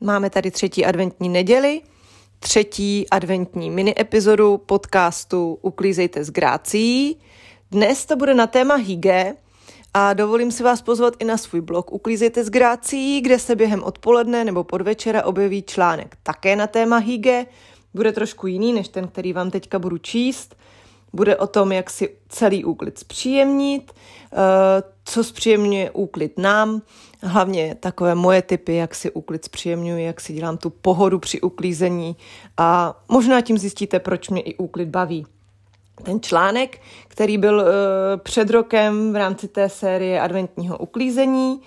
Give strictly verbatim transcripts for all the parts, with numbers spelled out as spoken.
Máme tady třetí adventní neděli, třetí adventní mini epizodu podcastu Uklízejte s grácií. Dnes to bude na téma hygge a dovolím si vás pozvat i na svůj blog Uklízejte s grácií, kde se během odpoledne nebo podvečera objeví článek také na téma hygge. Bude trošku jiný než ten, který vám teďka budu číst. Bude o tom, jak si celý úklid zpříjemnit, co zpříjemňuje úklid nám, hlavně takové moje tipy, jak si úklid zpříjemňuji, jak si dělám tu pohodu při uklízení a možná tím zjistíte, proč mě i úklid baví. Ten článek, který byl před rokem v rámci té série adventního uklízení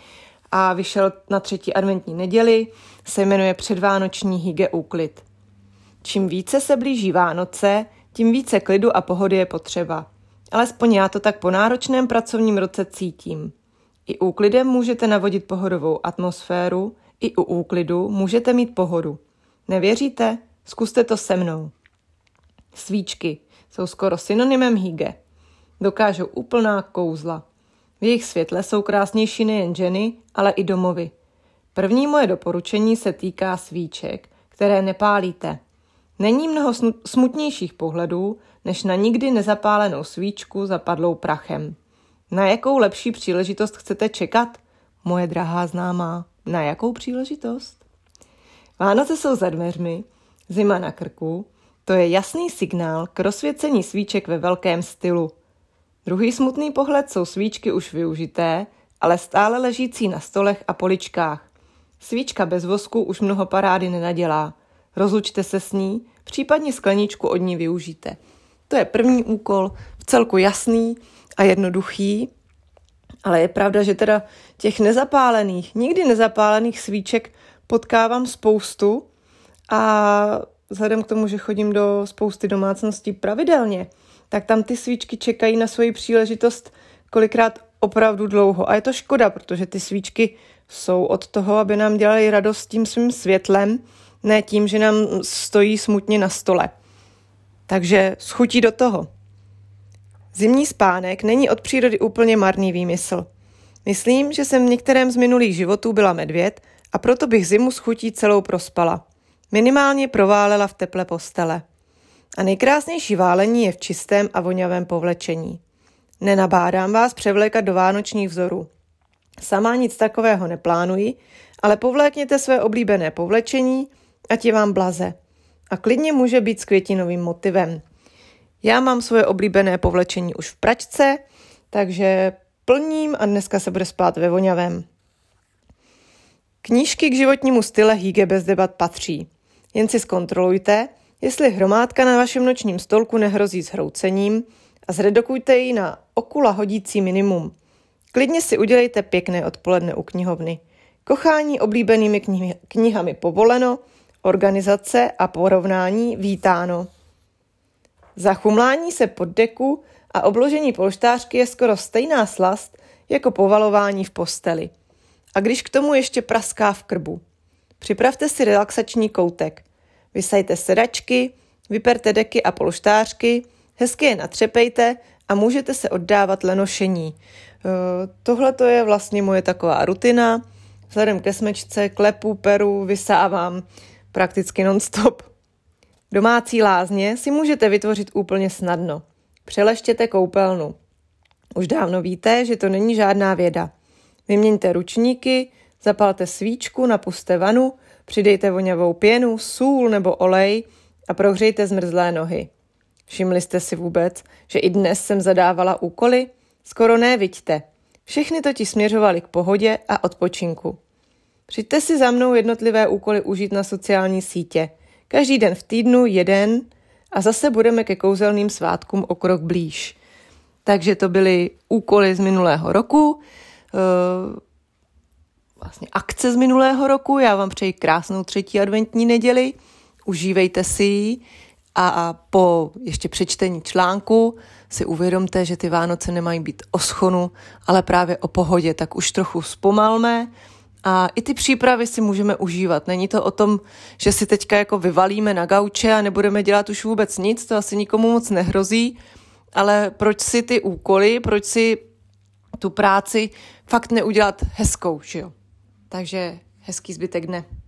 a vyšel na třetí adventní neděli, se jmenuje Předvánoční hygge úklid. Čím více se blíží Vánoce, tím více klidu a pohody je potřeba. Alespoň já to tak po náročném pracovním roce cítím. I úklidem můžete navodit pohodovou atmosféru, i u úklidu můžete mít pohodu. Nevěříte? Zkuste to se mnou. Svíčky jsou skoro synonymem hygge. Dokážou úplná kouzla. V jejich světle jsou krásnější nejen ženy, ale i domovy. První moje doporučení se týká svíček, které nepálíte. Není mnoho smutnějších pohledů, než na nikdy nezapálenou svíčku zapadlou prachem. Na jakou lepší příležitost chcete čekat? Moje drahá známá, na jakou příležitost? Vánoce jsou za dveřmi, zima na krku, to je jasný signál k rozsvěcení svíček ve velkém stylu. Druhý smutný pohled jsou svíčky už využité, ale stále ležící na stolech a poličkách. Svíčka bez vosku už mnoho parády nenadělá. Rozlučte se s ní, případně skleničku od ní využijte. To je první úkol, vcelku jasný a jednoduchý, ale je pravda, že teda těch nezapálených, nikdy nezapálených svíček potkávám spoustu a vzhledem k tomu, že chodím do spousty domácností pravidelně, tak tam ty svíčky čekají na svoji příležitost kolikrát opravdu dlouho. A je to škoda, protože ty svíčky jsou od toho, aby nám dělaly radost tím svým světlem, ne tím, že nám stojí smutně na stole. Takže schutí do toho. Zimní spánek není od přírody úplně marný výmysl. Myslím, že jsem v některém z minulých životů byla medvěd a proto bych zimu s chutí celou prospala. Minimálně proválela v teple postele. A nejkrásnější válení je v čistém a vonavém povlečení. Nenabádám vás převlékat do vánočních vzorů. Sama nic takového neplánuji, ale povlékněte své oblíbené povlečení, ať je vám blaze. A klidně může být s květinovým motivem. Já mám svoje oblíbené povlečení už v pračce, takže plním a dneska se bude spát ve vonavém. Knížky k životnímu style hygge bez debat patří. Jen si zkontrolujte, jestli hromádka na vašem nočním stolku nehrozí zhroucením a zredukujte ji na okula hodící minimum. Klidně si udělejte pěkné odpoledne u knihovny. Kochání oblíbenými knih- knihami povoleno, organizace a porovnání vítáno. Zachumlání se pod deku a obložení polštářky je skoro stejná slast jako povalování v posteli. A když k tomu ještě praská v krbu. Připravte si relaxační koutek. Vysajte sedačky, vyperte deky a polštářky, hezky je natřepejte a můžete se oddávat lenošení. Tohle to je vlastně moje taková rutina. Vzhledem ke smečce, klepu, peru, vysávám prakticky non-stop. Domácí lázně si můžete vytvořit úplně snadno. Přeleštěte koupelnu. Už dávno víte, že to není žádná věda. Vyměňte ručníky, zapalte svíčku, napuste vanu, přidejte vonavou pěnu, sůl nebo olej a prohřejte zmrzlé nohy. Všimli jste si vůbec, že i dnes jsem zadávala úkoly? Skoro ne, vidíte. Všechny totiž směřovaly k pohodě a odpočinku. Přijďte si za mnou jednotlivé úkoly užít na sociální sítě. Každý den v týdnu jeden a zase budeme ke kouzelným svátkům o krok blíž. Takže to byly úkoly z minulého roku, vlastně akce z minulého roku. Já vám přeji krásnou třetí adventní neděli, užívejte si ji. A po ještě přečtení článku si uvědomte, že ty Vánoce nemají být o schonu, ale právě o pohodě, tak už trochu zpomalme a i ty přípravy si můžeme užívat. Není to o tom, že si teďka jako vyvalíme na gauče a nebudeme dělat už vůbec nic, to asi nikomu moc nehrozí, ale proč si ty úkoly, proč si tu práci fakt neudělat hezkou, že jo? Takže hezký zbytek dne.